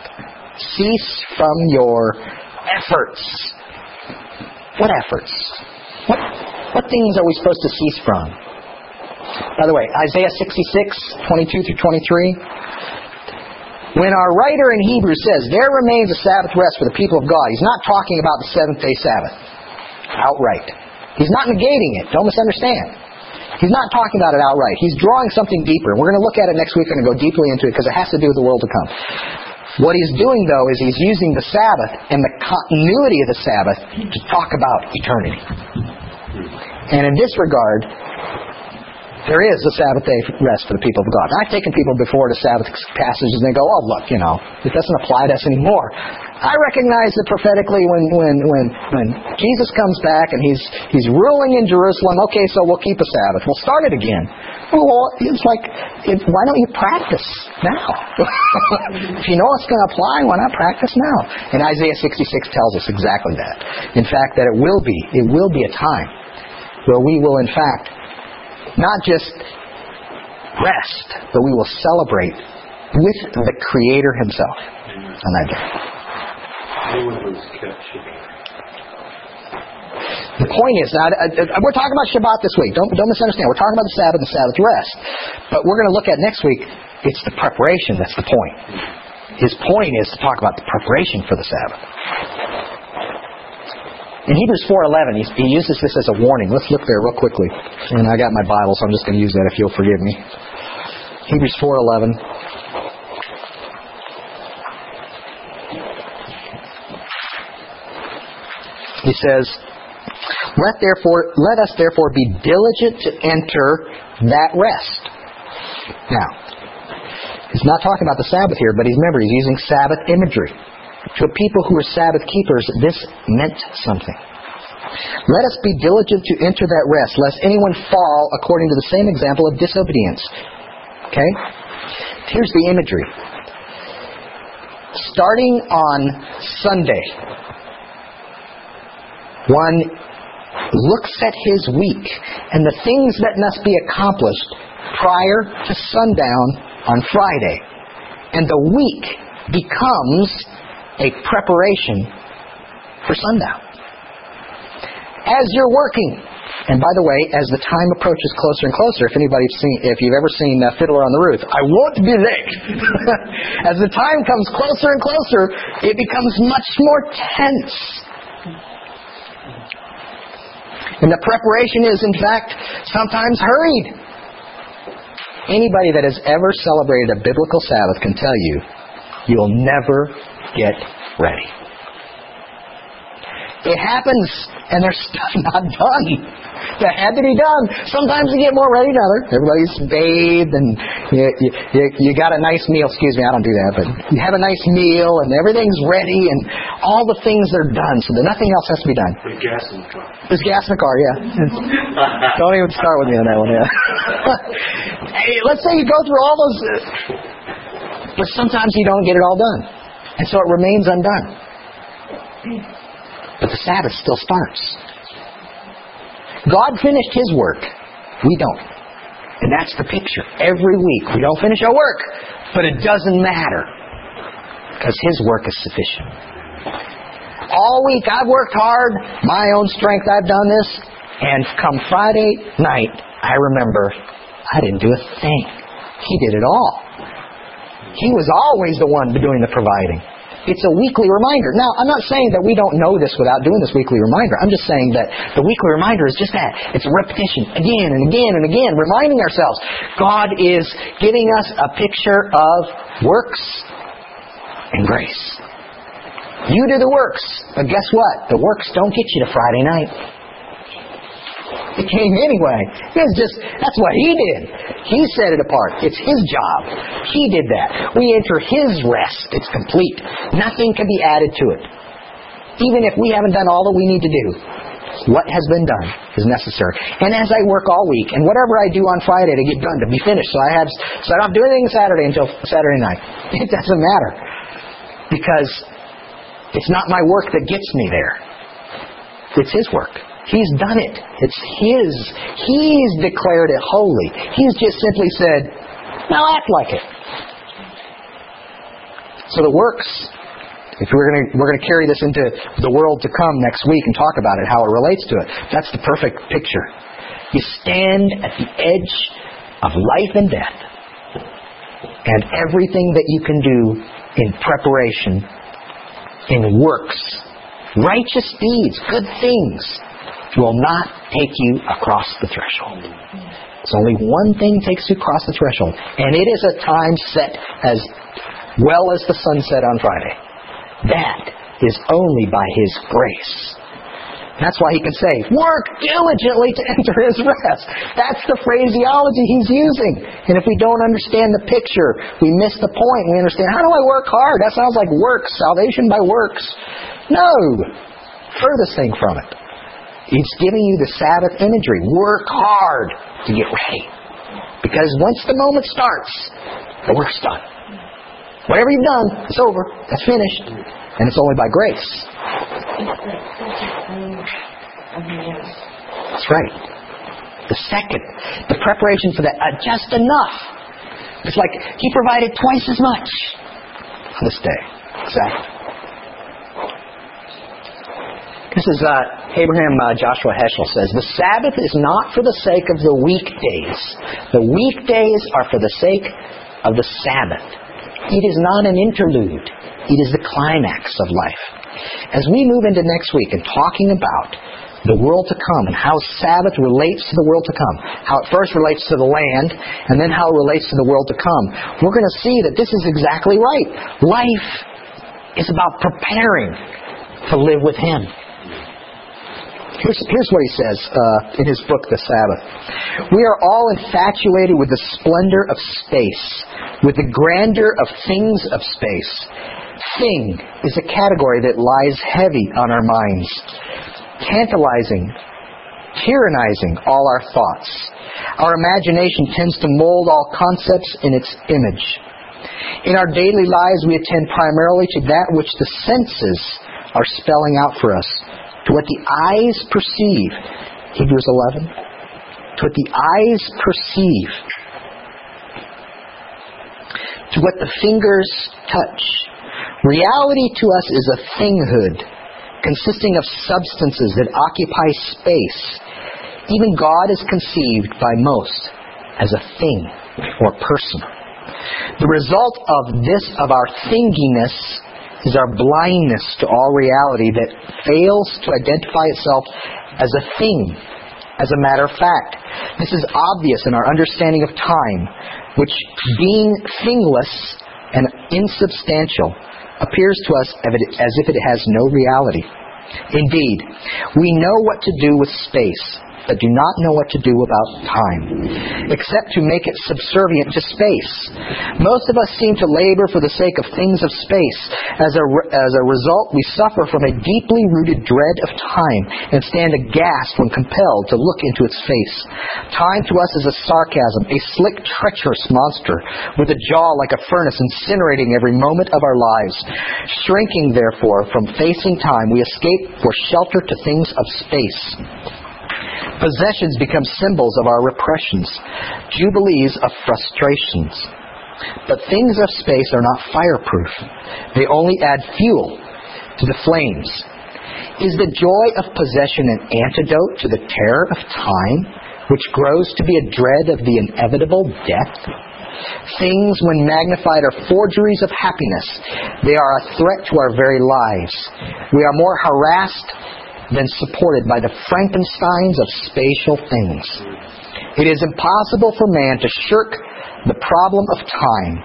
Cease from your efforts. What efforts? What things are we supposed to cease from? By the way, Isaiah 66:22-23. When our writer in Hebrews says, there remains a Sabbath rest for the people of God, he's not talking about the seventh-day Sabbath outright. He's not negating it. Don't misunderstand. He's not talking about it outright. He's drawing something deeper. We're going to look at it next week and go deeply into it because it has to do with the world to come. What he's doing, though, is he's using the Sabbath and the continuity of the Sabbath to talk about eternity. And in this regard, there is a Sabbath day rest for the people of God. And I've taken people before to Sabbath passages and they go, oh, look, it doesn't apply to us anymore. I recognize that prophetically when Jesus comes back and he's ruling in Jerusalem, okay, so we'll keep a Sabbath. We'll start it again. Well, it's like, why don't you practice now? If you know it's going to apply, why not practice now? And Isaiah 66 tells us exactly that. In fact, that it will be a time where we will, in fact, not just rest, but we will celebrate with the Creator Himself on that day. The point is, we're talking about Shabbat this week. Don't misunderstand. We're talking about the Sabbath and Sabbath rest. But we're going to look at next week, it's the preparation that's the point. His point is to talk about the preparation for the Sabbath. In Hebrews 4:11, he uses this as a warning. Let's look there real quickly. And I got my Bible, so I'm just going to use that if you'll forgive me. Hebrews 4:11. He says, Let us therefore be diligent to enter that rest. Now, he's not talking about the Sabbath here, but he's using Sabbath imagery. To a people who were Sabbath keepers, this meant something. Let us be diligent to enter that rest, lest anyone fall according to the same example of disobedience. Okay? Here's the imagery. Starting on Sunday, one looks at his week and the things that must be accomplished prior to sundown on Friday. And the week becomes a preparation for sundown. As you're working, and by the way, as the time approaches closer and closer, if you've ever seen Fiddler on the Roof, I won't be late. As the time comes closer and closer, it becomes much more tense. And the preparation is, in fact, sometimes hurried. Anybody that has ever celebrated a biblical Sabbath can tell you, you'll never get ready. It happens, and there's stuff not done that had to be done. Sometimes you get more ready than others. Everybody's bathed, and you got a nice meal. Excuse me, I don't do that, but you have a nice meal, and everything's ready, and all the things are done, so that nothing else has to be done. There's gas in the car. There's gas in the car, yeah. Don't even start with me on that one, yeah. Hey, let's say you go through all those, but sometimes you don't get it all done. And so it remains undone. But the Sabbath still starts. God finished His work. We don't. And that's the picture. Every week we don't finish our work. But it doesn't matter. Because His work is sufficient. All week I've worked hard. My own strength, I've done this. And come Friday night, I remember, I didn't do a thing. He did it all. He was always the one doing the providing. It's a weekly reminder. Now, I'm not saying that we don't know this without doing this weekly reminder. I'm just saying that the weekly reminder is just that. It's repetition, again and again and again, reminding ourselves. God is giving us a picture of works and grace. You do the works, but guess what? The works don't get you to Friday night. It came anyway. It's just, that's what He did. He set it apart. It's His job. He did that. We enter His rest. It's complete. Nothing can be added to it. Even if we haven't done all that we need to do, what has been done is necessary. And as I work all week, and whatever I do on Friday to get done, to be finished, so I don't have to do anything Saturday until Saturday night. It doesn't matter. Because it's not my work that gets me there. It's His work. He's done it. It's His. He's declared it holy. He's just simply said, now act like it. So the works, if we're going to carry this into the world to come next week and talk about it, how it relates to it, that's the perfect picture. You stand at the edge of life and death, and everything that you can do in preparation, in works, righteous deeds, good things, will not take you across the threshold. It's only one thing takes you across the threshold, and it is a time set as well as the sunset on Friday. That is only by His grace. That's why He can say, work diligently to enter His rest. That's the phraseology He's using. And if we don't understand the picture, we miss the point. We understand, how do I work hard? That sounds like works, salvation by works. No! Furthest thing from it. It's giving you the Sabbath imagery. Work hard to get ready. Because once the moment starts, the work's done. Whatever you've done, it's over. It's finished. And it's only by grace. That's right. The second, the preparation for that, just enough. It's like He provided twice as much on this day. Exactly. This is Abraham Joshua Heschel says, the Sabbath is not for the sake of the weekdays. The weekdays are for the sake of the Sabbath. It is not an interlude. It is the climax of life. As we move into next week and talking about the world to come and how Sabbath relates to the world to come, how it first relates to the land and then how it relates to the world to come, we're going to see that this is exactly right. Life is about preparing to live with Him. Here's what he says in his book, The Sabbath. We are all infatuated with the splendor of space, with the grandeur of things of space. Thing is a category that lies heavy on our minds, tantalizing, tyrannizing all our thoughts. Our imagination tends to mold all concepts in its image. In our daily lives, we attend primarily to that which the senses are spelling out for us. To what the eyes perceive, Hebrews 11, to what the eyes perceive, to what the fingers touch. Reality to us is a thinghood, consisting of substances that occupy space. Even God is conceived by most as a thing or person. The result of our thinginess is our blindness to all reality that fails to identify itself as a thing, as a matter of fact. This is obvious in our understanding of time, which, being thingless and insubstantial, appears to us as if it has no reality. Indeed, we know what to do with space, but do not know what to do about time, except to make it subservient to space. Most of us seem to labor for the sake of things of space. As a result, we suffer from a deeply rooted dread of time and stand aghast when compelled to look into its face. Time to us is a sarcasm, a slick, treacherous monster, with a jaw like a furnace incinerating every moment of our lives. Shrinking, therefore, from facing time, we escape for shelter to things of space. Possessions become symbols of our repressions, jubilees of frustrations. But things of space are not fireproof. They only add fuel to the flames. Is the joy of possession an antidote to the terror of time, which grows to be a dread of the inevitable death? Things, when magnified, are forgeries of happiness. They are a threat to our very lives. We are more harassed than supported by the Frankensteins of spatial things. It is impossible for man to shirk the problem of time.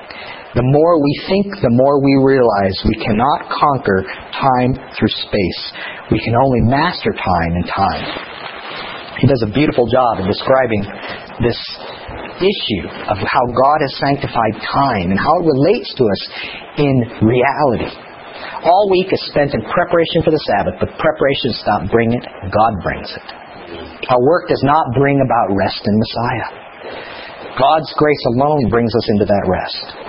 The more we think, the more we realize we cannot conquer time through space. We can only master time in time. He does a beautiful job in describing this issue of how God has sanctified time and how it relates to us in reality. All week is spent in preparation for the Sabbath, but preparation does not bring it. God brings it. Our work does not bring about rest in Messiah. God's grace alone brings us into that rest.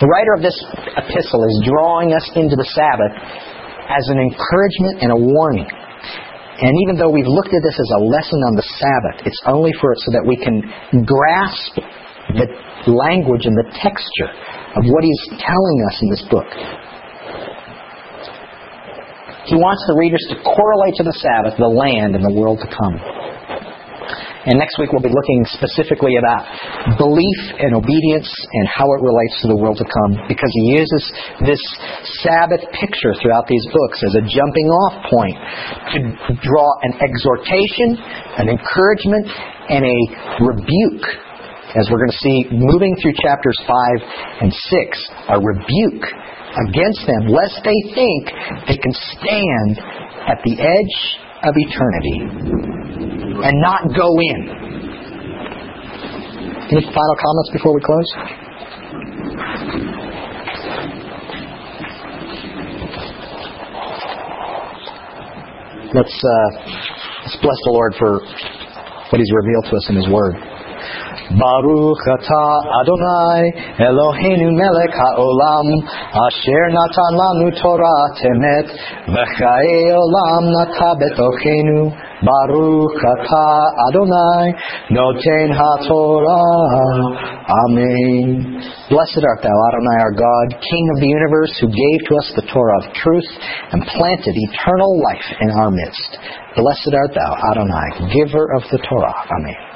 The writer of this epistle is drawing us into the Sabbath as an encouragement and a warning. And even though we've looked at this as a lesson on the Sabbath, it's only for it so that we can grasp the language and the texture of what he's telling us in this book. He wants the readers to correlate to the Sabbath, the land, and the world to come. And next week we'll be looking specifically about belief and obedience and how it relates to the world to come, because he uses this Sabbath picture throughout these books as a jumping off point to draw an exhortation, an encouragement, and a rebuke. As we're going to see moving through chapters 5 and 6, a rebuke against them, lest they think they can stand at the edge of eternity and not go in. Any final comments before we close? Let's bless the Lord for what He's revealed to us in His Word. Baruch atah Adonai Eloheinu Melech HaOlam Asher natan lanu Torah temet v'chaye olam natah betochenu Baruch atah Adonai noten haTorah. Amen. Blessed art Thou, Adonai, our God, King of the universe, who gave to us the Torah of truth and planted eternal life in our midst. Blessed art Thou, Adonai, giver of the Torah. Amen.